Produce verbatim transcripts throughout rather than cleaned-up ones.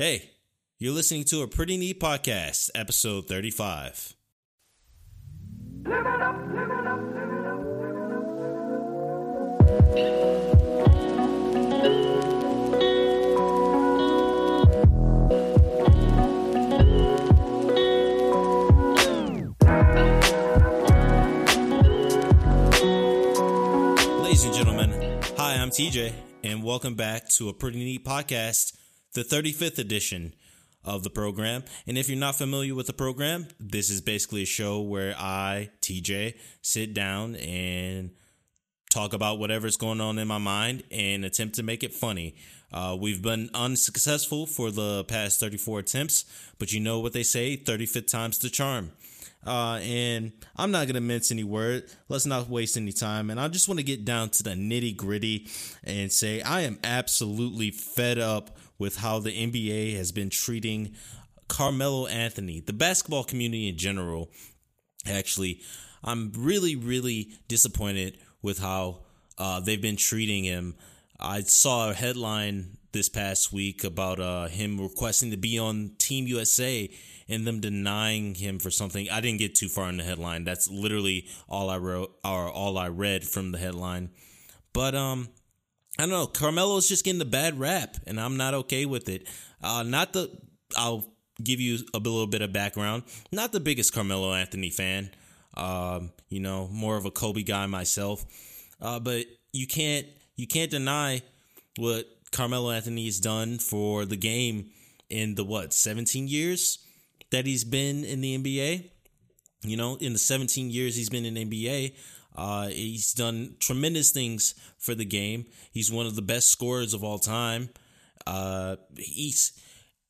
Hey, you're listening to a pretty neat podcast, episode thirty-five. Live it up, live it up, live it up, live it up. Ladies and gentlemen, hi, I'm T J, and welcome back to a pretty neat podcast, the thirty-fifth edition of the program. And if you're not familiar with the program, this is basically a show where I, T J, sit down and talk about whatever's going on in my mind and attempt to make it funny. Uh, we've been unsuccessful for the past thirty-four attempts, but you know what they say, thirty-fifth time's the charm. Uh, and I'm not going to mince any word. Let's not waste any time. And I just want to get down to the nitty gritty and say I am absolutely fed up with how the N B A has been treating Carmelo Anthony, the basketball community in general. Actually, I'm really, really disappointed with how uh, they've been treating him. I saw a headline this past week about uh, him requesting to be on Team U S A and them denying him for something. I didn't get too far in the headline. That's literally all I wrote or all I read from the headline. But um, I don't know. Carmelo's just getting the bad rap, and I'm not okay with it. Uh, not the. I'll give you a little bit of background. Not the biggest Carmelo Anthony fan. Um, you know, more of a Kobe guy myself. Uh, but you can't you can't deny what Carmelo Anthony has done for the game in the what seventeen years that he's been in the N B A. You know, in the seventeen years he's been in the N B A, uh, he's done tremendous things for the game. He's one of the best scorers of all time. Uh, he's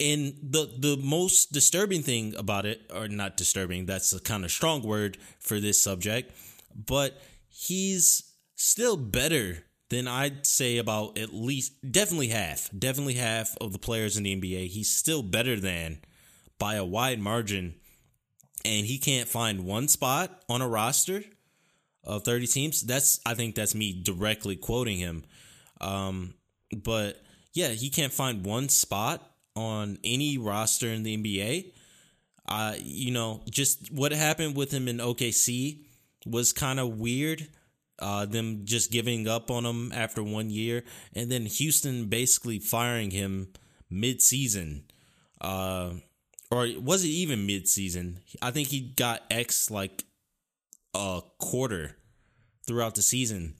and the the most disturbing thing about it, or not disturbing, that's a kind of strong word for this subject, but he's still better then I'd say about at least, definitely half, definitely half of the players in the N B A. He's still better than by a wide margin, and he can't find one spot on a roster of thirty teams. That's, I think that's me directly quoting him. Um, but yeah, he can't find one spot on any roster in the N B A. Uh, you know, just what happened with him in O K C was kind of weird. Uh, them just giving up on him after one year, and then Houston basically firing him mid-season, uh, or was it even mid-season? I think he got X like a quarter throughout the season,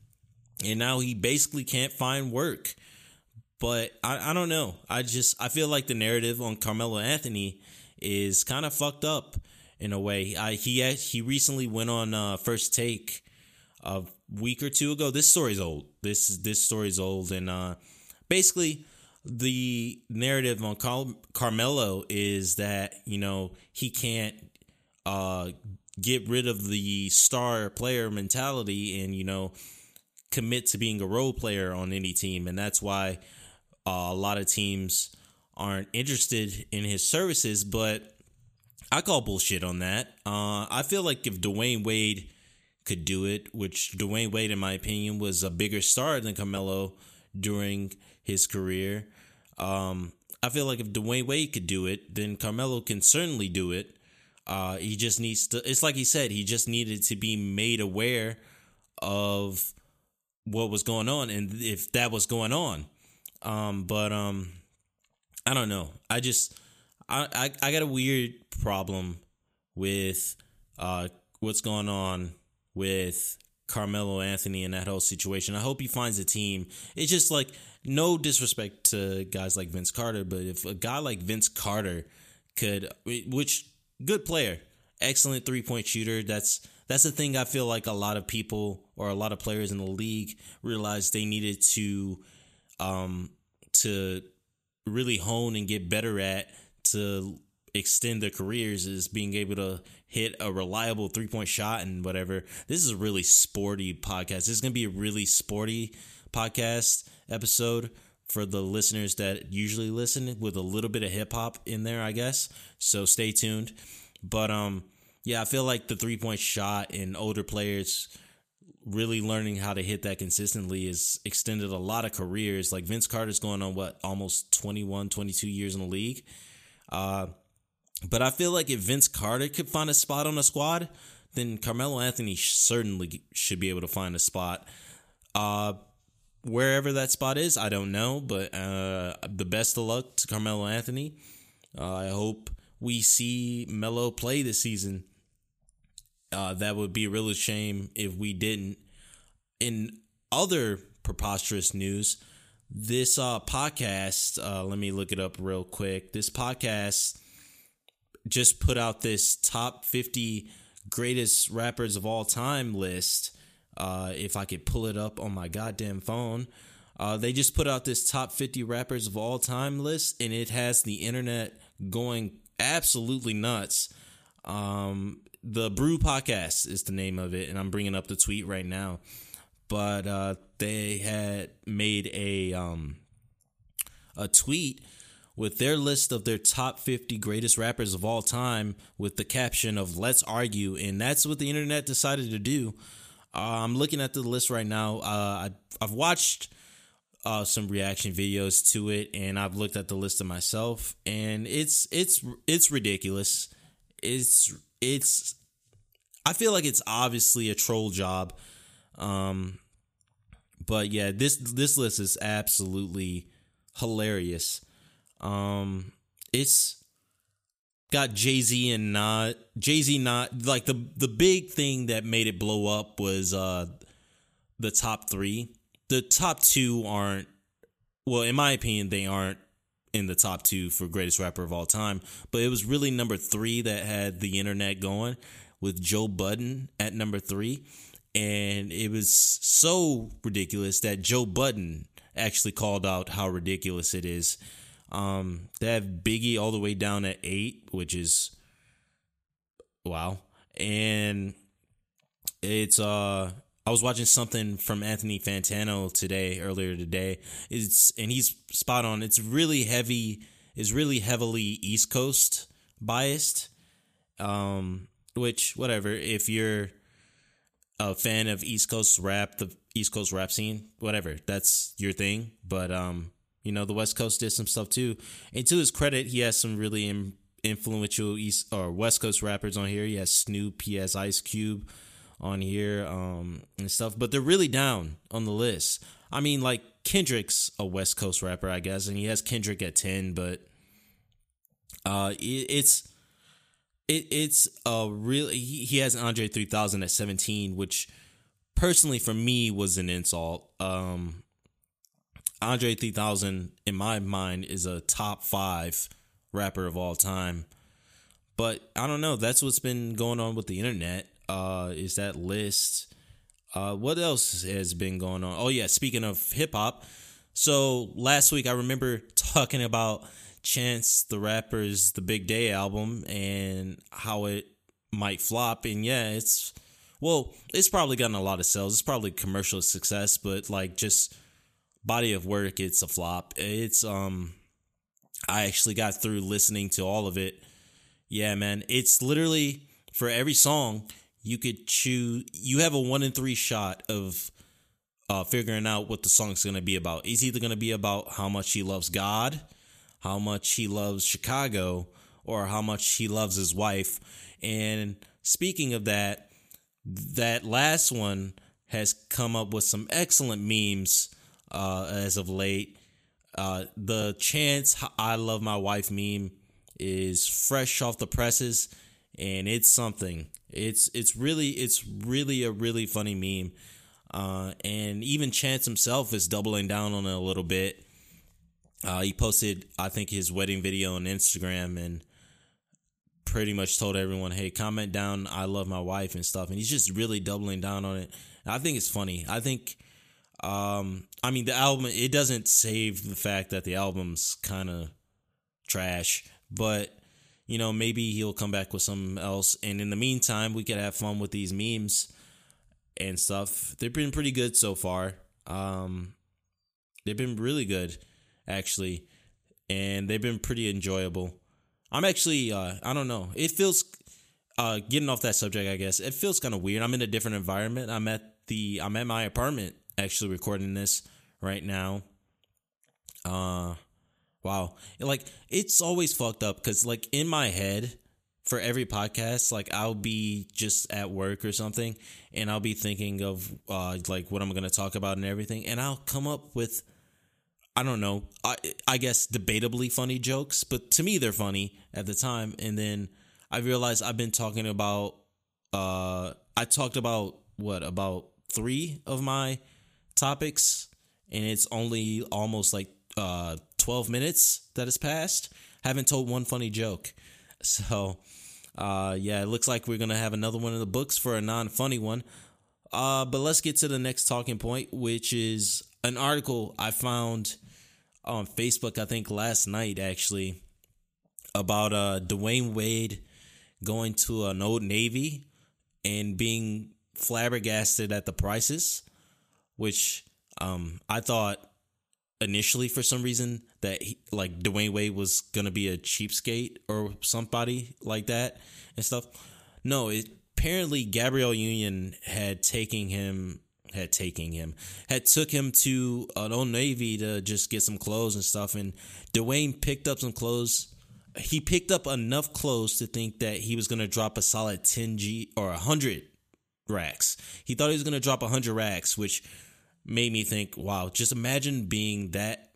and now he basically can't find work. But I, I don't know. I just I feel like the narrative on Carmelo Anthony is kind of fucked up in a way. I, he he recently went on uh, First Take a week or two ago. This story's old. This this story's old, and uh, basically the narrative on Car- Carmelo is that you know he can't uh, get rid of the star player mentality, and you know commit to being a role player on any team, and that's why uh, a lot of teams aren't interested in his services. But I call bullshit on that. Uh, I feel like if Dwyane Wade could do it, which Dwyane Wade, in my opinion, was a bigger star than Carmelo during his career. Um, I feel like if Dwyane Wade could do it, then Carmelo can certainly do it. Uh, he just needs to, it's like he said, he just needed to be made aware of what was going on and if that was going on. Um, but um, I don't know. I just, I, I, I got a weird problem with uh, what's going on with Carmelo Anthony and that whole situation. I hope he finds a team. It's just like, no disrespect to guys like Vince Carter, but if a guy like Vince Carter could, which good player, excellent three-point shooter, that's that's the thing I feel like a lot of people or a lot of players in the league realized they needed to um to really hone and get better at to extend their careers, is being able to hit a reliable three-point shot and whatever. This is a really sporty podcast. This is going to be a really sporty podcast episode for the listeners that usually listen, with a little bit of hip-hop in there, I guess. So stay tuned. But um, yeah, I feel like the three-point shot and older players really learning how to hit that consistently has extended a lot of careers. Like Vince Carter's going on, what, almost twenty-one, twenty-two years in the league. Uh, but I feel like if Vince Carter could find a spot on a squad, then Carmelo Anthony certainly should be able to find a spot. Uh, wherever that spot is, I don't know, but uh, the best of luck to Carmelo Anthony. Uh, I hope we see Melo play this season. Uh, that would be a real shame if we didn't. In other preposterous news, this uh, podcast, uh, let me look it up real quick. This podcast just put out this top fifty greatest rappers of all time list. Uh, if I could pull it up on my goddamn phone. Uh, they just put out this top fifty rappers of all time list, and it has the internet going absolutely nuts. Um... The Brew Podcast is the name of it, and I'm bringing up the tweet right now. But uh, they had made a um, a tweet with their list of their top fifty greatest rappers of all time with the caption of "Let's Argue," and that's what the internet decided to do. Uh, I'm looking at the list right now. Uh, I, I've watched uh, some reaction videos to it, and I've looked at the list of myself, and it's it's it's ridiculous. It's It's, I feel like it's obviously a troll job, um, but yeah, this this list is absolutely hilarious. Um, it's got Jay-Z and not Jay-Z not like the the big thing that made it blow up was uh the top three. The top two aren't, well, in my opinion, they aren't in the top two for greatest rapper of all time, but it was really number three that had the internet going, with Joe Budden at number three. And it was so ridiculous that Joe Budden actually called out how ridiculous it is. Um, they have Biggie all the way down at eight, which is wow. And it's, uh, I was watching something from Anthony Fantano today, earlier today. It's and he's spot on. It's really heavy. It's really heavily East Coast biased, um, which whatever. If you're a fan of East Coast rap, the East Coast rap scene, whatever, that's your thing. But um, you know, the West Coast did some stuff too. And to his credit, he has some really im- influential East or West Coast rappers on here. He has Snoop. He has Ice Cube on here, um, and stuff, but they're really down on the list. I mean, like, Kendrick's a West Coast rapper, I guess, and he has Kendrick at ten, but uh, it, it's it, it's a really, he, he has Andre three thousand at seventeen, which personally for me was an insult. Um, Andre three thousand, in my mind, is a top five rapper of all time, but I don't know, that's what's been going on with the internet. Uh, is that list? Uh, what else has been going on? Oh yeah, speaking of hip hop, so last week I remember talking about Chance the Rapper's The Big Day album and how it might flop, and yeah, it's well, it's probably gotten a lot of sales. It's probably commercial success, but like just body of work, it's a flop. It's um, I actually got through listening to all of it. Yeah, man, it's literally for every song. You could choose, you have a one in three shot of uh, figuring out what the song's going to be about. It's either going to be about how much he loves God, how much he loves Chicago, or how much he loves his wife. And speaking of that, that last one has come up with some excellent memes uh, as of late. Uh, the Chance I Love My Wife meme is fresh off the presses, and it's something. It's it's really it's really a really funny meme, uh, and even Chance himself is doubling down on it a little bit. Uh, he posted, I think, his wedding video on Instagram and pretty much told everyone, "Hey, comment down, I love my wife," and stuff. And he's just really doubling down on it. And I think it's funny. I think, um, I mean, the album, it doesn't save the fact that the album's kind of trash, but you know, maybe he'll come back with something else. And in the meantime, we could have fun with these memes and stuff. They've been pretty good so far. Um, they've been really good, actually. And they've been pretty enjoyable. I'm actually, uh, I don't know. It feels, uh, getting off that subject, I guess, it feels kind of weird. I'm in a different environment. I'm at the I'm at my apartment actually recording this right now. Uh, wow. Like, it's always fucked up because, like, in my head for every podcast, like, I'll be just at work or something and I'll be thinking of, uh, like, what I'm going to talk about and everything. And I'll come up with, I don't know, I, I guess debatably funny jokes, but to me, they're funny at the time. And then I realized I've been talking about, uh, I talked about what, about three of my topics, and it's only almost like uh, twelve minutes that has passed. Haven't told one funny joke. So, uh, yeah, it looks like we're going to have another one in the books for a non-funny one. Uh, but let's get to the next talking point, which is an article I found on Facebook, I think last night, actually, about uh, Dwyane Wade going to an Old Navy and being flabbergasted at the prices, which um, I thought initially for some reason that he, like Dwyane Wade was going to be a cheapskate or somebody like that and stuff. No, it, apparently Gabrielle Union had taken him, had taken him, had took him to an Old Navy to just get some clothes and stuff. And Dwyane picked up some clothes. He picked up enough clothes to think that he was going to drop a solid ten G or one hundred racks. He thought he was going to drop one hundred racks, which made me think, wow, just imagine being that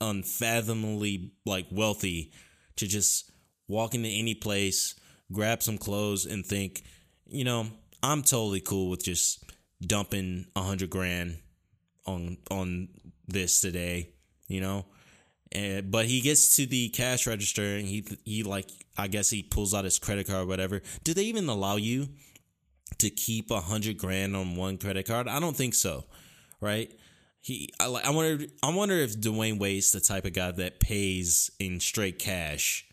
unfathomably like wealthy to just walk into any place, grab some clothes and think, you know, I'm totally cool with just dumping one hundred grand on on this today, you know. And, but he gets to the cash register and he, he like, I guess he pulls out his credit card or whatever. Do they even allow you to keep a hundred grand on one credit card? I don't think so, right? He, I, I wonder, I wonder if Dwyane Wade's the type of guy that pays in straight cash,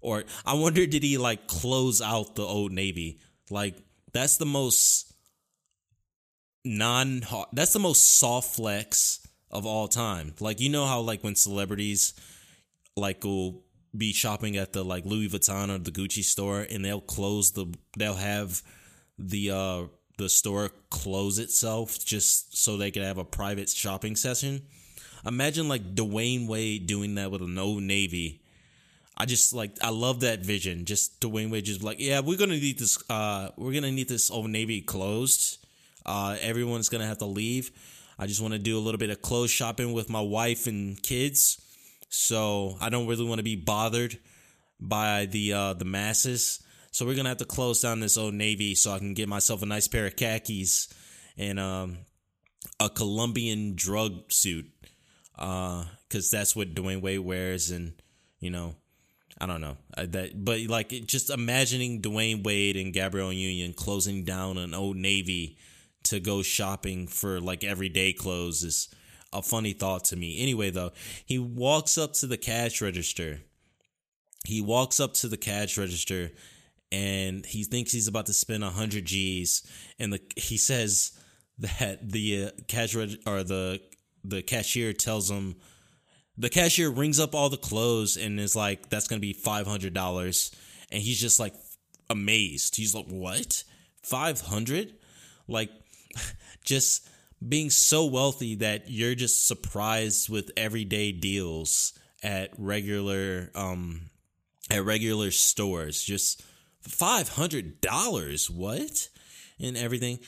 or I wonder did he like close out the Old Navy? Like that's the most non, that's the most soft flex of all time. Like, you know how like when celebrities like will be shopping at the like Louis Vuitton or the Gucci store, and they'll close the, they'll have the uh the store close itself just so they could have a private shopping session. Imagine like Dwyane Wade doing that with an Old Navy. I just like, I love that vision. Just Dwyane Wade just like, yeah, we're gonna need this. Uh, we're gonna need this Old Navy closed. Uh, everyone's gonna have to leave. I just want to do a little bit of clothes shopping with my wife and kids, so I don't really want to be bothered by the uh, the masses. So we're going to have to close down this Old Navy so I can get myself a nice pair of khakis and um, a Colombian drug suit, because uh, that's what Dwyane Wade wears. And, you know, I don't know. I, that, but, like, it, just imagining Dwyane Wade and Gabrielle Union closing down an Old Navy to go shopping for, like, everyday clothes is a funny thought to me. Anyway, though, he walks up to the cash register. He walks up to the cash register. And he thinks he's about to spend one hundred G's, and the, he says that the uh, cash reg- or the the cashier tells him, the cashier rings up all the clothes and is like, that's gonna be five hundred dollars, and he's just like amazed. He's like, what? five hundred? Like, just being so wealthy that you're just surprised with everyday deals at regular um at regular stores. Just five hundred dollars, what? And everything.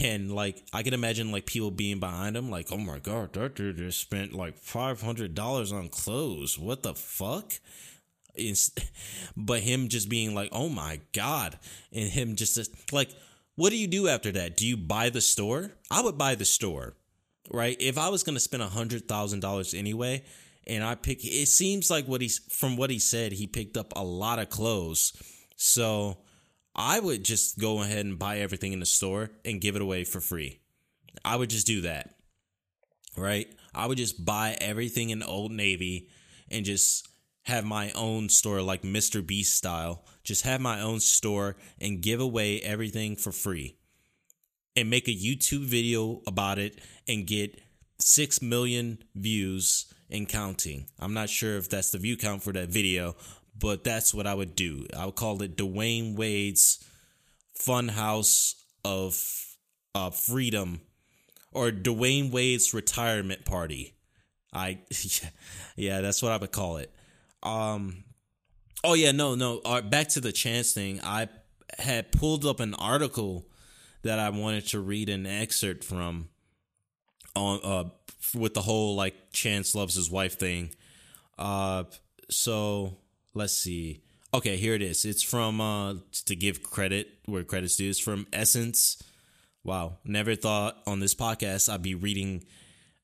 And, like, I can imagine, like, people being behind him, like, oh, my God, that dude just spent, like, five hundred dollars on clothes. What the fuck? It's, but him just being like, oh, my God. And him just, like, what do you do after that? Do you buy the store? I would buy the store, right? If I was going to spend one hundred thousand dollars anyway, and I pick, it seems like what he's, from what he said, he picked up a lot of clothes. So I would just go ahead and buy everything in the store and give it away for free. I would just do that, right? I would just buy everything in Old Navy and just have my own store, like Mister Beast style. Just have my own store and give away everything for free. And make a YouTube video about it and get six million views and counting. I'm not sure if that's the view count for that video, but that's what I would do. I would call it Dwyane Wade's Funhouse of uh, freedom or Dwyane Wade's retirement party. I, yeah, that's what I would call it. Um, oh yeah, no, no. Uh, back to the Chance thing. I had pulled up an article that I wanted to read an excerpt from on uh with the whole like Chance loves his wife thing. Uh, so let's see. Okay, here it is. It's from uh to give credit where credit's due. It's from Essence. Wow, never thought on this podcast I'd be reading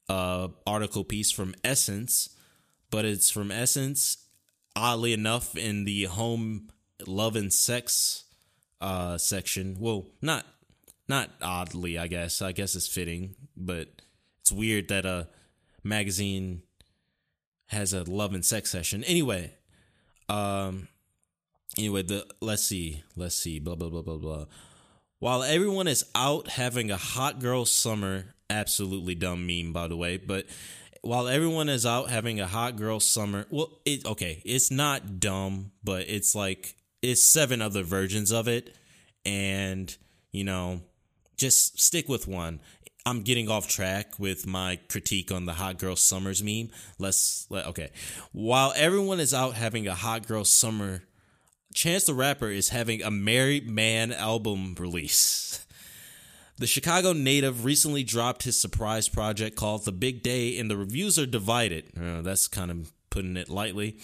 uh article piece from Essence, but it's from Essence. Oddly enough, in the home love and sex uh section. Well, not not oddly, I guess. I guess it's fitting, but it's weird that a magazine has a love and sex section. Anyway, um anyway, the let's see. Let's see. Blah blah blah blah blah. While everyone is out having a hot girl summer, absolutely dumb meme, by the way, but while everyone is out having a hot girl summer, well, it okay, it's not dumb, but it's like it's seven other versions of it, and you know, just stick with one. I'm getting off track with my critique on the hot girl summers meme. Let's let okay. While everyone is out having a hot girl summer, Chance the Rapper is having a Married Man album release. The Chicago native recently dropped his surprise project called The Big Day, and the reviews are divided. Uh, that's kind of putting it lightly.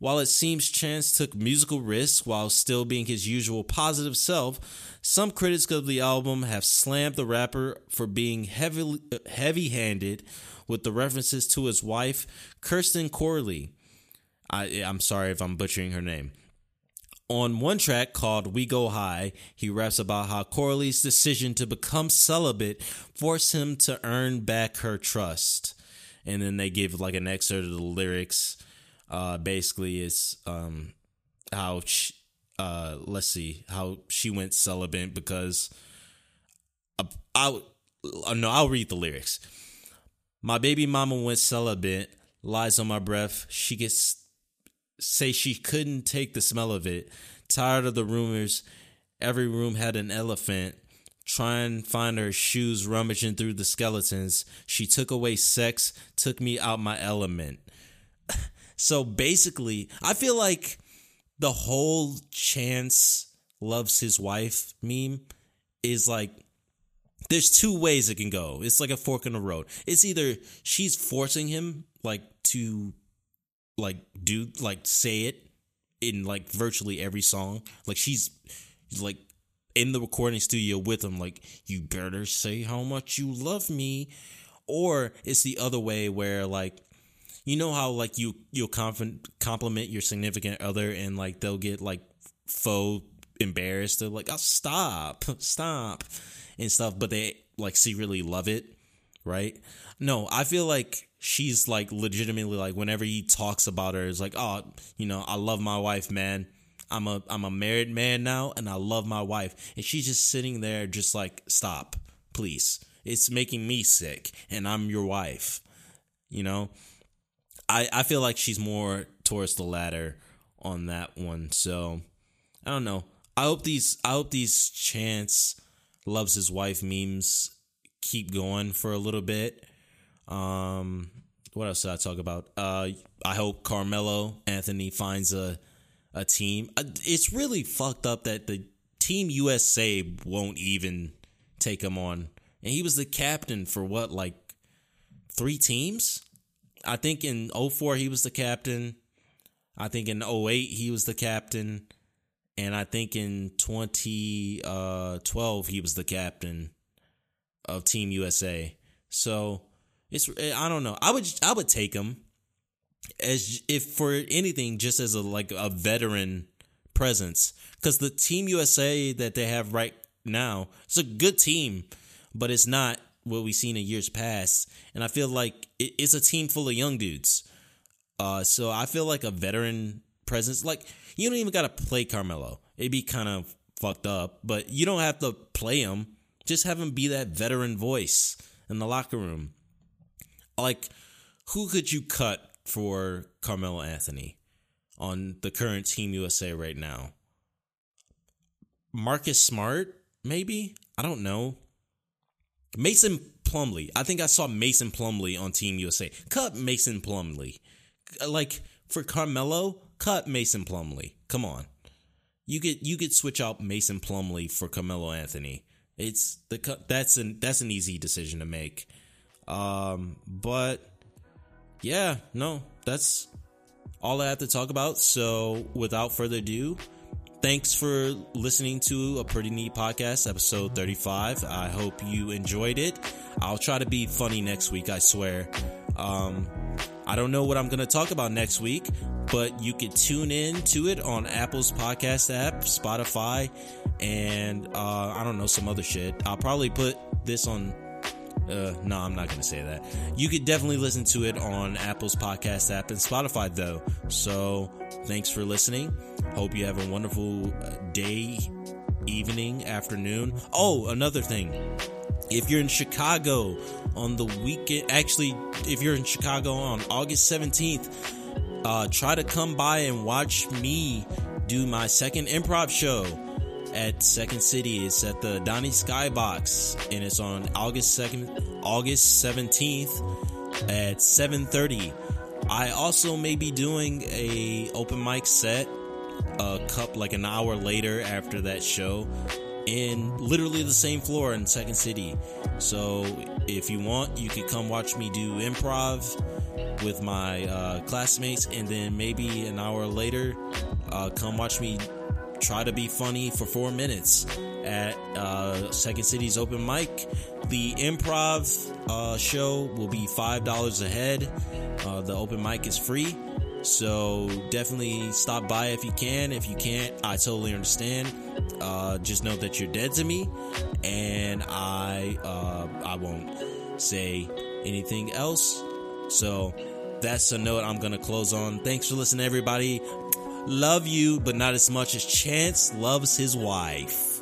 While it seems Chance took musical risks while still being his usual positive self, some critics of the album have slammed the rapper for being heavily, heavy-handed with the references to his wife, Kirsten Corley. I, I'm sorry if I'm butchering her name. On one track called We Go High, he raps about how Corley's decision to become celibate forced him to earn back her trust. And then they give like an excerpt of the lyrics. Uh, basically, it's um, how, she, uh, let's see, how she went celibate because I, I, no, I'll read the lyrics. My baby mama went celibate, lies on my breath. She gets... say she couldn't take the smell of it. Tired of the rumors, every room had an elephant. Try and find her shoes rummaging through the skeletons. She took away sex, took me out my element. So basically, I feel like the whole Chance loves his wife meme is like, there's two ways it can go. It's like a fork in the road. It's either she's forcing him like to... like do like say it in like virtually every song, like she's like in the recording studio with him, like you better say how much you love me. Or it's the other way where like, you know how like you you'll compliment your significant other and like they'll get like faux embarrassed, they're like, oh, stop stop and stuff, but they like secretly love it, right? No, I feel like she's like legitimately like whenever he talks about her, it's like, oh, you know, I love my wife, man. I'm a I'm a married man now and I love my wife. And she's just sitting there just like, stop, please. It's making me sick and I'm your wife. You know, I, I feel like she's more towards the latter on that one. So I don't know. I hope these I hope these Chance loves his wife memes keep going for a little bit. Um, what else did I talk about? Uh, I hope Carmelo Anthony finds a a team. It's really fucked up that the Team U S A won't even take him on, and he was the captain for what, like three teams? I think in oh four he was the captain. I think in oh eight he was the captain, and I think in twenty twelve he was the captain of Team U S A. So. It's I don't know. I would I would take him as if for anything, just as a like a veteran presence, because the Team U S A that they have right now, it's a good team, but it's not what we've seen in years past. And I feel like it, it's a team full of young dudes. Uh, so I feel like a veteran presence, like you don't even gotta play Carmelo. It'd be kind of fucked up, but you don't have to play him. Just have him be that veteran voice in the locker room. Like, who could you cut for Carmelo Anthony on the current Team U S A right now? Marcus Smart, maybe? I don't know. Mason Plumlee. I think I saw Mason Plumlee on Team U S A. Cut Mason Plumlee. Like, for Carmelo, cut Mason Plumlee. Come on. You could you could switch out Mason Plumlee for Carmelo Anthony. It's the that's an that's an easy decision to make. Um, but yeah, no, that's all I have to talk about. So without further ado, thanks for listening to A Pretty Neat Podcast, episode thirty-five. I hope you enjoyed it. I'll try to be funny next week, I swear. Um, I don't know what I'm going to talk about next week, but you could tune in to it on Apple's podcast app, Spotify, and uh, I don't know, some other shit. I'll probably put this on... Uh, no, I'm not going to say that. You could definitely listen to it on Apple's podcast app and Spotify, though. So thanks for listening. Hope you have a wonderful day, evening, afternoon. Oh, another thing. If you're in Chicago on the weekend, actually, if you're in Chicago on August seventeenth, uh, try to come by and watch me do my second improv show at Second City. It's at the Donnie Skybox, and it's on August second, August seventeenth at seven thirty. I also may be doing a open mic set a cup like an hour later after that show in literally the same floor in Second City. So if you want, you could come watch me do improv with my uh, classmates, and then maybe an hour later uh, come watch me try to be funny for four minutes at uh, Second City's open mic. The improv uh, show will be five dollars a head. Uh, the open mic is free. So definitely stop by if you can. If you can't, I totally understand. Uh, just know that you're dead to me. And I, uh, I won't say anything else. So that's a note I'm going to close on. Thanks for listening, everybody. Love you, but not as much as Chance loves his wife.